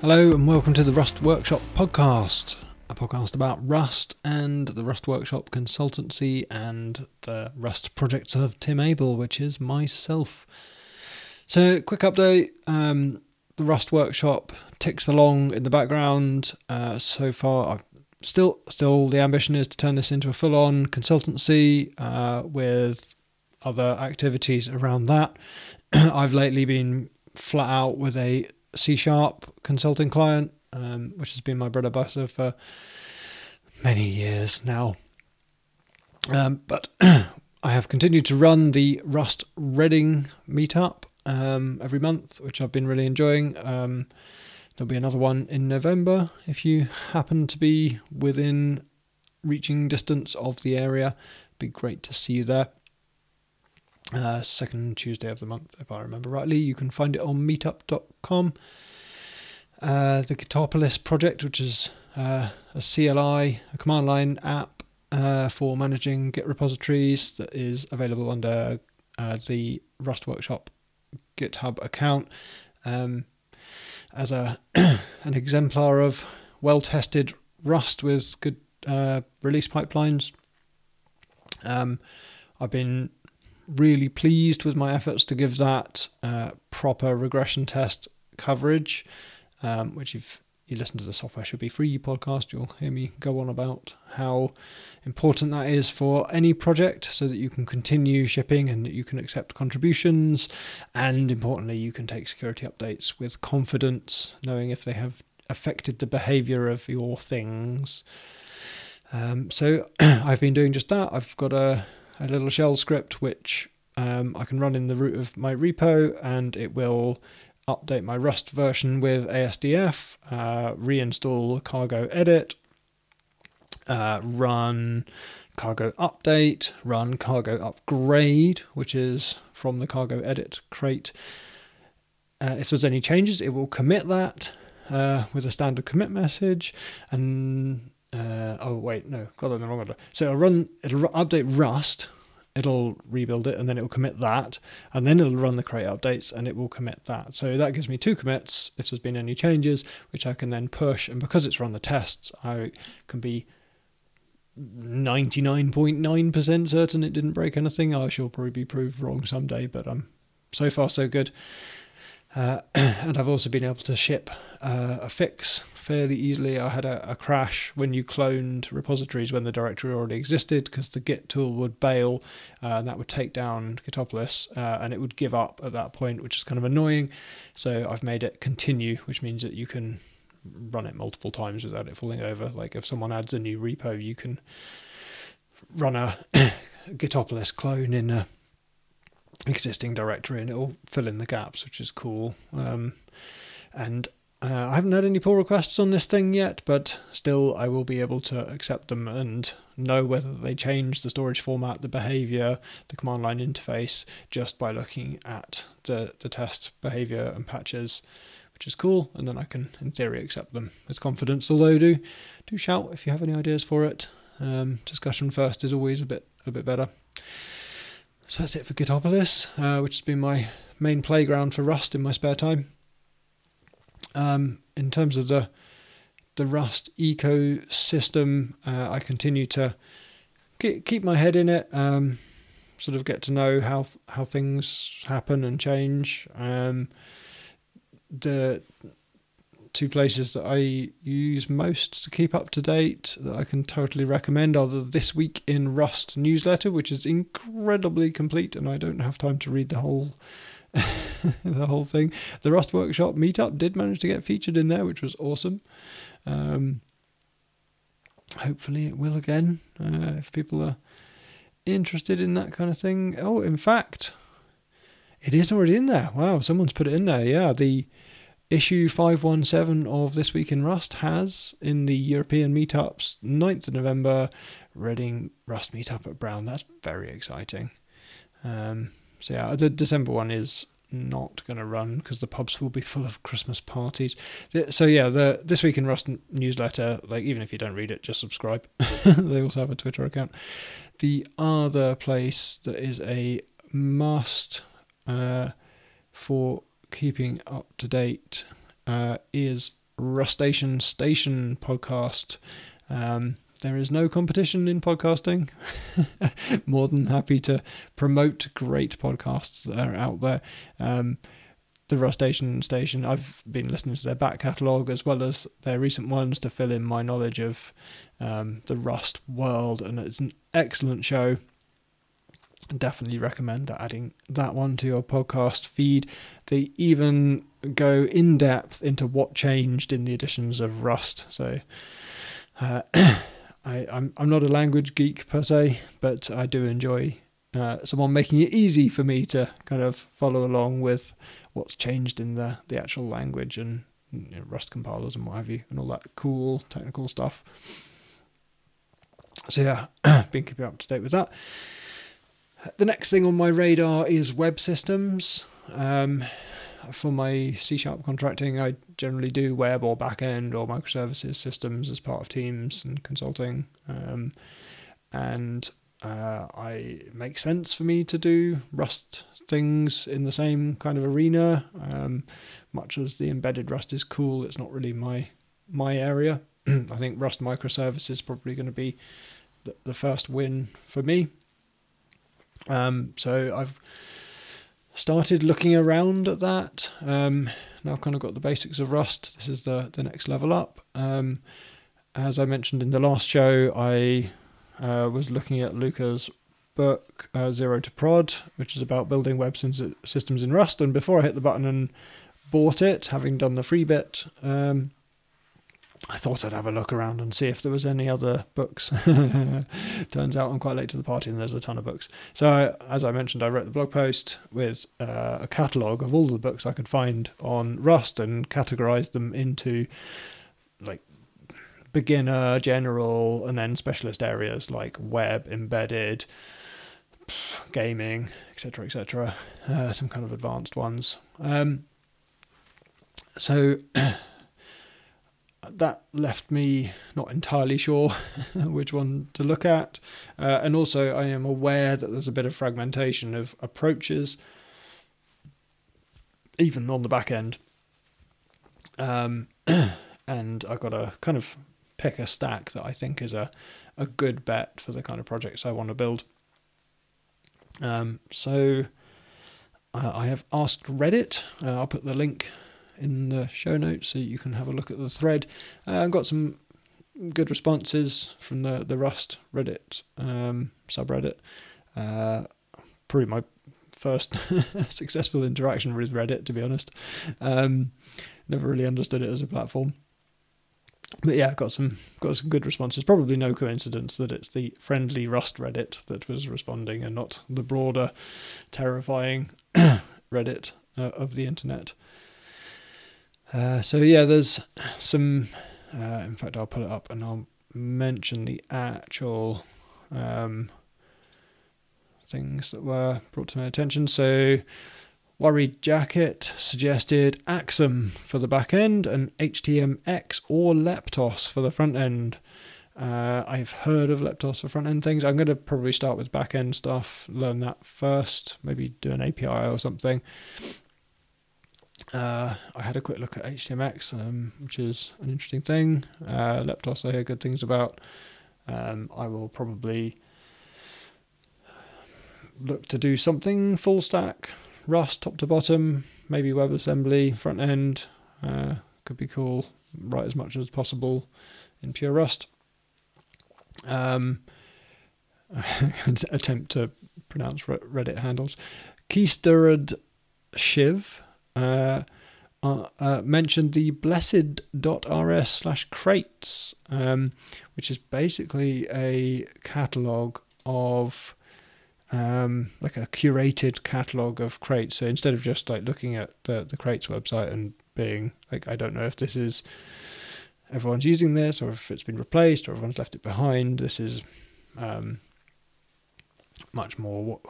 Hello and welcome to the Rust Workshop podcast, a podcast about Rust and the Rust Workshop consultancy and the Rust projects of Tim Abel, which is myself. So, quick update, the Rust Workshop ticks along in the background. So far, I've still the ambition is to turn this into a full-on consultancy with other activities around that. I've lately been flat out with a C# consulting client, which has been my bread and butter for many years now. But I have continued to run the Rust Reading meetup every month, which I've been really enjoying. There'll be another one in November if you happen to be within reaching distance of the area. It'd be great to see you there. Second Tuesday of the month, if I remember rightly. You can find it on meetup.com. The Gitopolis project, which is a CLI, a command line app for managing Git repositories, that is available under the Rust Workshop GitHub account as an exemplar of well-tested Rust with good release pipelines. I've been really pleased with my efforts to give that proper regression test coverage, which if you listen to the Software Should Be Free podcast, you'll hear me go on about how important that is for any project so that you can continue shipping and that you can accept contributions, and importantly you can take security updates with confidence, knowing if they have affected the behavior of your things. So I've been doing just that. I've got a little shell script which I can run in the root of my repo, and it will update my Rust version with ASDF, reinstall cargo edit, run cargo update, run cargo upgrade, which is from the cargo edit crate. If there's any changes, it will commit that with a standard commit message, and got in the wrong order. So it'll update Rust, it'll rebuild it, and then it'll commit that, and then it'll run the crate updates, and it will commit that. So that gives me two commits if there's been any changes, which I can then push, and because it's run the tests, I can be 99.9% certain it didn't break anything. I shall probably be proved wrong someday, but I'm so far so good. And I've also been able to ship a fix fairly easily. I had a crash when you cloned repositories when the directory already existed, because the Git tool would bail and that would take down Gitopolis and it would give up at that point, which is kind of annoying. So I've made it continue, which means that you can run it multiple times without it falling over. Like if someone adds a new repo, you can run a Gitopolis clone in a existing directory and it'll fill in the gaps, which is cool. I haven't had any pull requests on this thing yet, but still I will be able to accept them and know whether they change the storage format, the behavior, the command line interface, just by looking at the test behavior and patches, which is cool. And then I can, in theory, accept them with confidence, although do shout if you have any ideas for it. Discussion first is always a bit better. So that's it for Gitopolis, which has been my main playground for Rust in my spare time. In terms of the Rust ecosystem, I continue to keep my head in it, sort of get to know how things happen and change. The two places that I use most to keep up to date that I can totally recommend are the This Week in Rust newsletter, which is incredibly complete and I don't have time to read the whole the whole thing. The Rust Workshop meetup did manage to get featured in there, which was awesome. Hopefully it will again if people are interested in that kind of thing. Oh, in fact, it is already in there. Wow, someone's put it in there. Yeah, the Issue 517 of This Week in Rust has, in the European meetups, 9th of November, Reading Rust meetup at Brown. That's very exciting. So yeah, the December one is not going to run because the pubs will be full of Christmas parties. So yeah, the This Week in Rust newsletter, like even if you don't read it, just subscribe. They also have a Twitter account. The other place that is a must for keeping up to date is Rustacean Station podcast. There is no competition in podcasting. More than happy to promote great podcasts that are out there. The Rustacean Station, I've been listening to their back catalogue as well as their recent ones to fill in my knowledge of the Rust world, and it's an excellent show. Definitely recommend adding that one to your podcast feed. They even go in depth into what changed in the editions of Rust. So I'm not a language geek per se, but I do enjoy someone making it easy for me to kind of follow along with what's changed in the actual language and, you know, Rust compilers and what have you, and all that cool technical stuff. So yeah, been keeping up to date with that. The next thing on my radar is web systems. For my C# contracting, I generally do web or backend or microservices systems as part of teams and consulting. I make sense for me to do Rust things in the same kind of arena. Much as the embedded Rust is cool, it's not really my area. I think Rust microservices is probably going to be the first win for me. So I've started looking around at that. Now I've kind of got the basics of Rust. This is the next level up. As I mentioned in the last show, I was looking at Luca's book, Zero to Prod, which is about building web systems in Rust. And before I hit the button and bought it, having done the free bit, I thought I'd have a look around and see if there was any other books. Turns out I'm quite late to the party and there's a ton of books. So as I mentioned, I wrote the blog post with a catalogue of all the books I could find on Rust and categorised them into like beginner, general, and then specialist areas like web, embedded, gaming, etc., etc. Some kind of advanced ones. That left me not entirely sure which one to look at. And also I am aware that there's a bit of fragmentation of approaches, even on the back end. And I've got to kind of pick a stack that I think is a good bet for the kind of projects I want to build. I have asked Reddit. I'll put the link in the show notes so you can have a look at the thread. I've got some good responses from the Rust Reddit subreddit. Probably my first successful interaction with Reddit, to be honest. Never really understood it as a platform. But yeah, got some good responses. Probably no coincidence that it's the friendly Rust Reddit that was responding and not the broader, terrifying Reddit of the internet. There's some, in fact, I'll pull it up and I'll mention the actual things that were brought to my attention. So Worried Jacket suggested Axum for the back end and HTMX or Leptos for the front end. I've heard of Leptos for front end things. I'm going to probably start with back end stuff, learn that first, maybe do an API or something. I had a quick look at HTMX, which is an interesting thing. Leptos I hear good things about. I will probably look to do something full stack, Rust top to bottom, maybe WebAssembly front end. Could be cool. Write as much as possible in pure Rust. Attempt to pronounce Reddit handles. Keisterad Shiv mentioned the blessed.rs/crates, which is basically a catalogue of like a curated catalogue of crates. So instead of just like looking at the crates website and being like, I don't know if this is everyone's using this or if it's been replaced or everyone's left it behind, this is much more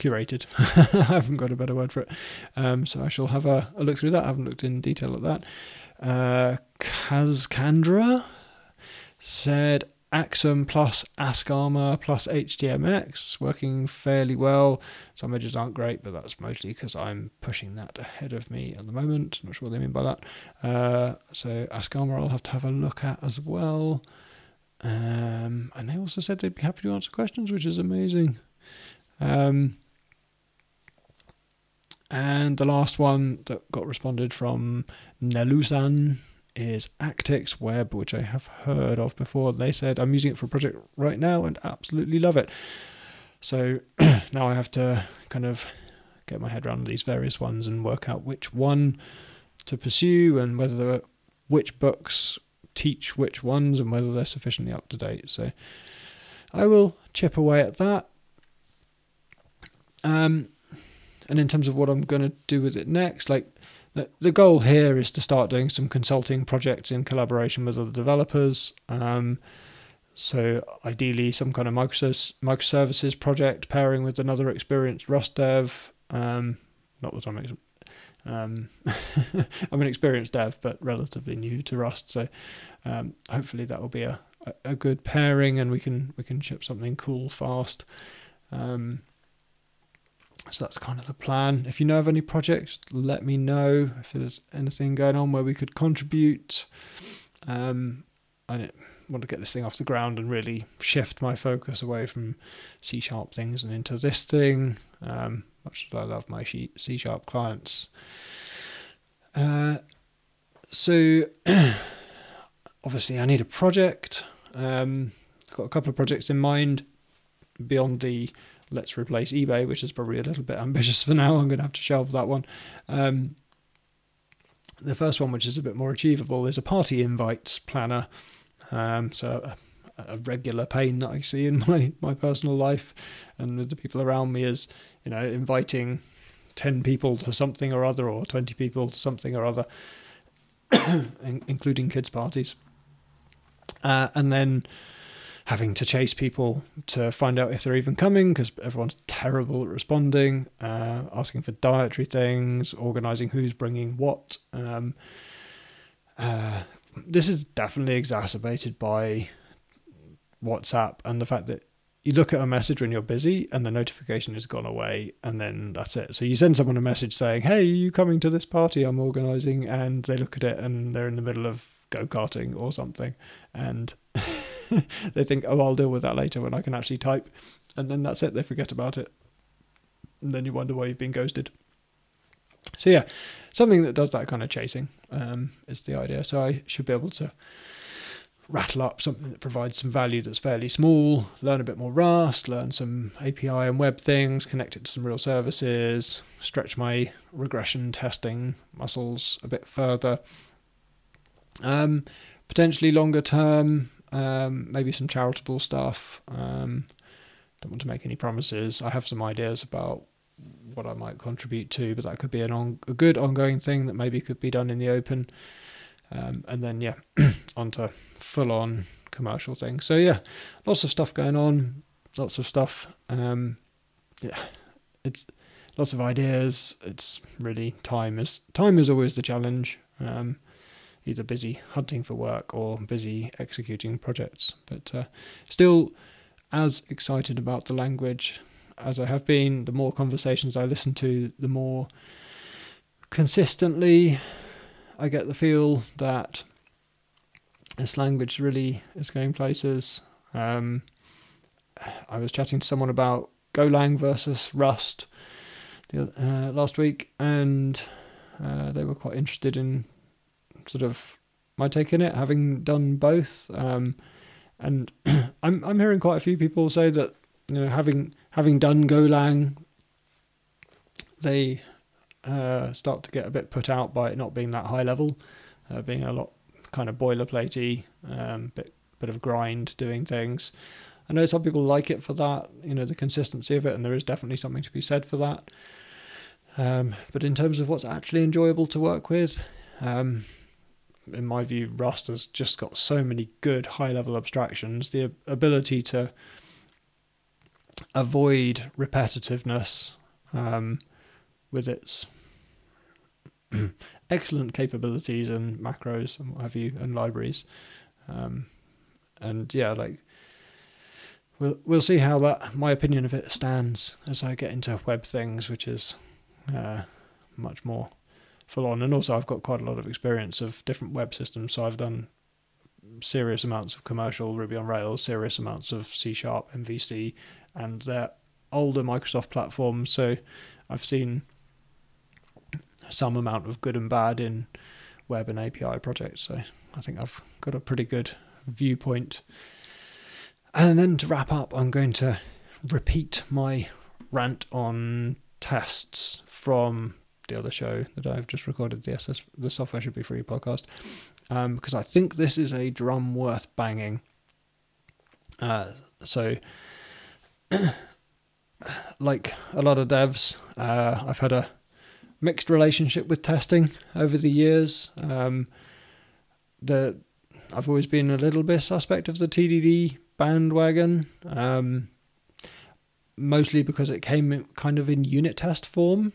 curated. I haven't got a better word for it. So I shall have a look through that. I haven't looked in detail at that. Kazkandra said Axum plus Askama plus HTMX working fairly well. Some edges aren't great, but that's mostly because I'm pushing that ahead of me at the moment. Not sure what they mean by that. So Askama I'll have to have a look at as well. And they also said they'd be happy to answer questions, which is amazing. And the last one that got responded from Nelusan is Actix Web, which I have heard of before. They said, I'm using it for a project right now and absolutely love it. So now I have to kind of get my head around these various ones and work out which one to pursue and whether there are, which books teach which ones and whether they're sufficiently up to date. So I will chip away at that. And in terms of what I'm going to do with it next, like the goal here is to start doing some consulting projects in collaboration with other developers. So ideally some kind of microservices project pairing with another experienced Rust dev. Not that I'm an experienced dev, but relatively new to Rust. So hopefully that will be a good pairing and we can ship something cool fast. So that's kind of the plan. If you know of any projects, let me know if there's anything going on where we could contribute. I want to get this thing off the ground and really shift my focus away from C# things and into this thing. Much as I love my C# clients. So obviously I need a project. I've got a couple of projects in mind beyond the let's replace eBay, which is probably a little bit ambitious for now. I'm going to have to shelve that one. The first one, which is a bit more achievable, is a party invites planner. So a regular pain that I see in my personal life and with the people around me is, you know, inviting 10 people to something or other or 20 people to something or other, including kids' parties. And then having to chase people to find out if they're even coming because everyone's terrible at responding, asking for dietary things, organising who's bringing what. This is definitely exacerbated by WhatsApp and the fact that you look at a message when you're busy and the notification has gone away and then that's it. So you send someone a message saying, hey, are you coming to this party I'm organising? And they look at it and they're in the middle of go-karting or something. And they think, oh, I'll deal with that later when I can actually type. And then that's it. They forget about it. And then you wonder why you've been ghosted. So yeah, something that does that kind of chasing is the idea. So I should be able to rattle up something that provides some value that's fairly small, learn a bit more Rust, learn some API and web things, connect it to some real services, stretch my regression testing muscles a bit further. Potentially longer term, maybe some charitable stuff. Don't want to make any promises. I have some ideas about what I might contribute to, but that could be a good ongoing thing that maybe could be done in the open. And then, yeah, onto full-on commercial things. So, yeah, lots of stuff going on, lots of stuff. Yeah, it's lots of ideas. It's really time is always the challenge. Either busy hunting for work or busy executing projects. But still as excited about the language as I have been. The more conversations I listen to, the more consistently I get the feel that this language really is going places. I was chatting to someone about Golang versus Rust last week, and they were quite interested in sort of my take in it, having done both. And I'm hearing quite a few people say that, you know, having done Golang, they start to get a bit put out by it not being that high level, being a lot kind of boilerplatey, bit of grind doing things. I know some people like it for that, you know, the consistency of it, and there is definitely something to be said for that. But in terms of what's actually enjoyable to work with, in my view, Rust has just got so many good high-level abstractions. The ability to avoid repetitiveness with its excellent capabilities and macros and what have you, and libraries, And yeah, like we'll see how that, my opinion of it, stands as I get into web things, which is much more full on. And also I've got quite a lot of experience of different web systems, so I've done serious amounts of commercial Ruby on Rails, serious amounts of C# MVC, and they're older Microsoft platforms, so I've seen some amount of good and bad in web and API projects, so I think I've got a pretty good viewpoint. And then to wrap up, I'm going to repeat my rant on tests from the other show that I've just recorded, the Software Should Be Free podcast, because I think this is a drum worth banging. So like a lot of devs, I've had a mixed relationship with testing over the years. I've always been a little bit suspect of the TDD bandwagon, mostly because it came kind of in unit test form,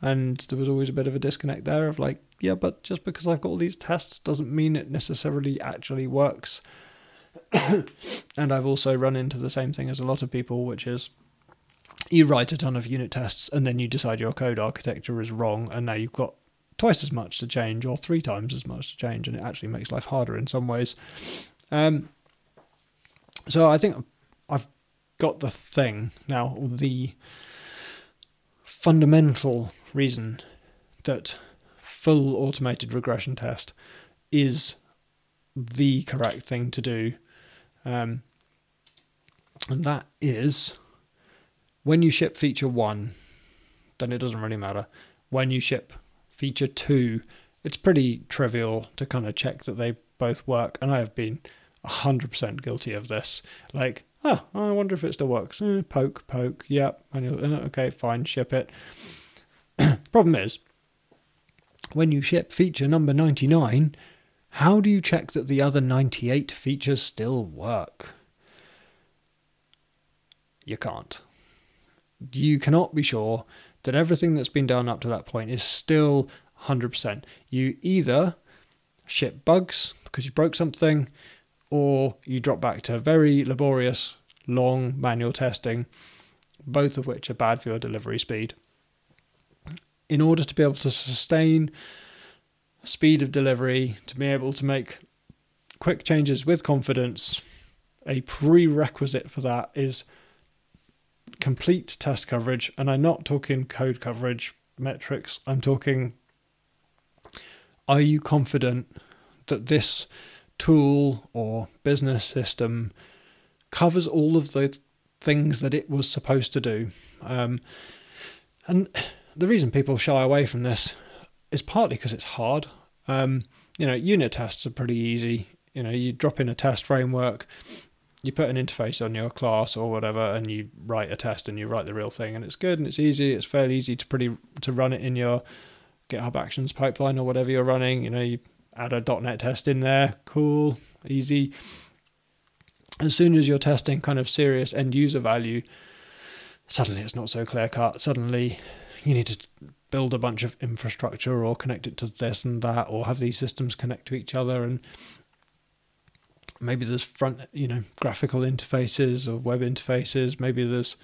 and there was always a bit of a disconnect there of like, yeah, but just because I've got all these tests doesn't mean it necessarily actually works. And I've also run into the same thing as a lot of people, which is you write a ton of unit tests and then you decide your code architecture is wrong, and now you've got twice as much to change or three times as much to change, and it actually makes life harder in some ways. So I think I've got the thing now, the fundamental reason that full automated regression test is the correct thing to do. And that is, when you ship feature 1, then it doesn't really matter. When you ship feature 2, it's pretty trivial to kind of check that they both work. And I have been 100% guilty of this. Like, oh, I wonder if it still works. Poke, yep. And you're, okay, fine, ship it. Problem is, when you ship feature number 99, how do you check that the other 98 features still work? You can't. You cannot be sure that everything that's been done up to that point is still 100%. You either ship bugs because you broke something, or you drop back to very laborious, long manual testing, both of which are bad for your delivery speed. In order to be able to sustain speed of delivery, to be able to make quick changes with confidence, a prerequisite for that is complete test coverage. And I'm not talking code coverage metrics. I'm talking, are you confident that this tool or business system covers all of the things that it was supposed to do? And the reason people shy away from this is partly because it's hard. Unit tests are pretty easy. You drop in a test framework, you put an interface on your class or whatever, and you write a test, and you write the real thing, and it's good and it's easy. It's fairly easy to run it in your GitHub Actions pipeline or whatever you're running. You add a .NET test in there, cool, easy. As soon as you're testing kind of serious end user value, suddenly it's not so clear cut. Suddenly you need to build a bunch of infrastructure or connect it to this and that, or have these systems connect to each other, and maybe there's graphical interfaces or web interfaces, maybe there's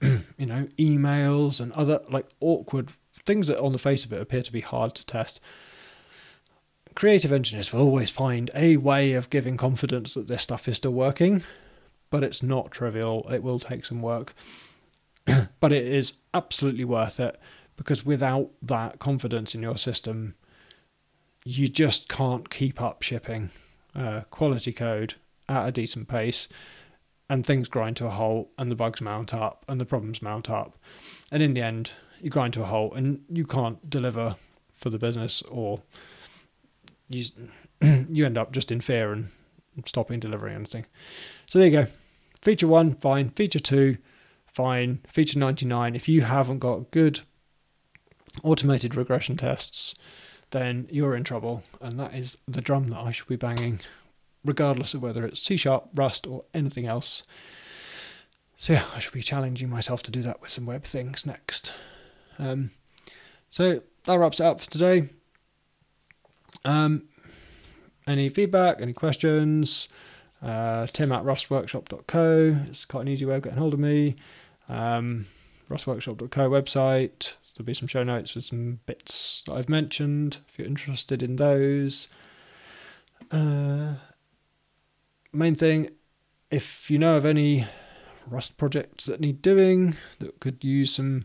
emails and other like awkward things that on the face of it appear to be hard to test. Creative engineers will always find a way of giving confidence that this stuff is still working, but it's not trivial. It will take some work, but it is absolutely worth it, because without that confidence in your system, you just can't keep up shipping quality code at a decent pace, and things grind to a halt, and the bugs mount up, and the problems mount up. And in the end, you grind to a halt, and you can't deliver for the business, or you end up just in fear and stopping delivering anything. So there you go. Feature 1, fine. Feature 2, fine. Feature 99, if you haven't got good automated regression tests, then you're in trouble. And that is the drum that I should be banging, regardless of whether it's C#, Rust, or anything else. So yeah, I should be challenging myself to do that with some web things next. So that wraps it up for today. Any feedback, any questions, tim@rustworkshop.co. It's quite an easy way of getting hold of me. Rustworkshop.co website. There'll be some show notes with some bits that I've mentioned if you're interested in those. Main thing, if you know of any Rust projects that need doing, that could use some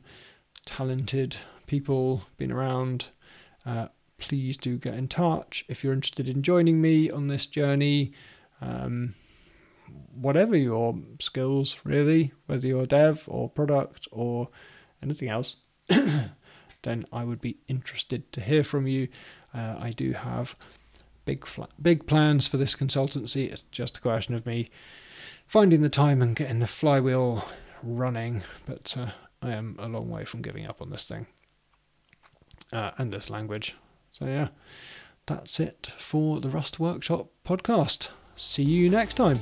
talented people being around, please do get in touch. If you're interested in joining me on this journey, whatever your skills really, whether you're dev or product or anything else, then I would be interested to hear from you. I do have big plans for this consultancy. It's just a question of me finding the time and getting the flywheel running, but I am a long way from giving up on this thing and this language. So yeah, that's it for the Rust Workshop podcast. See you next time.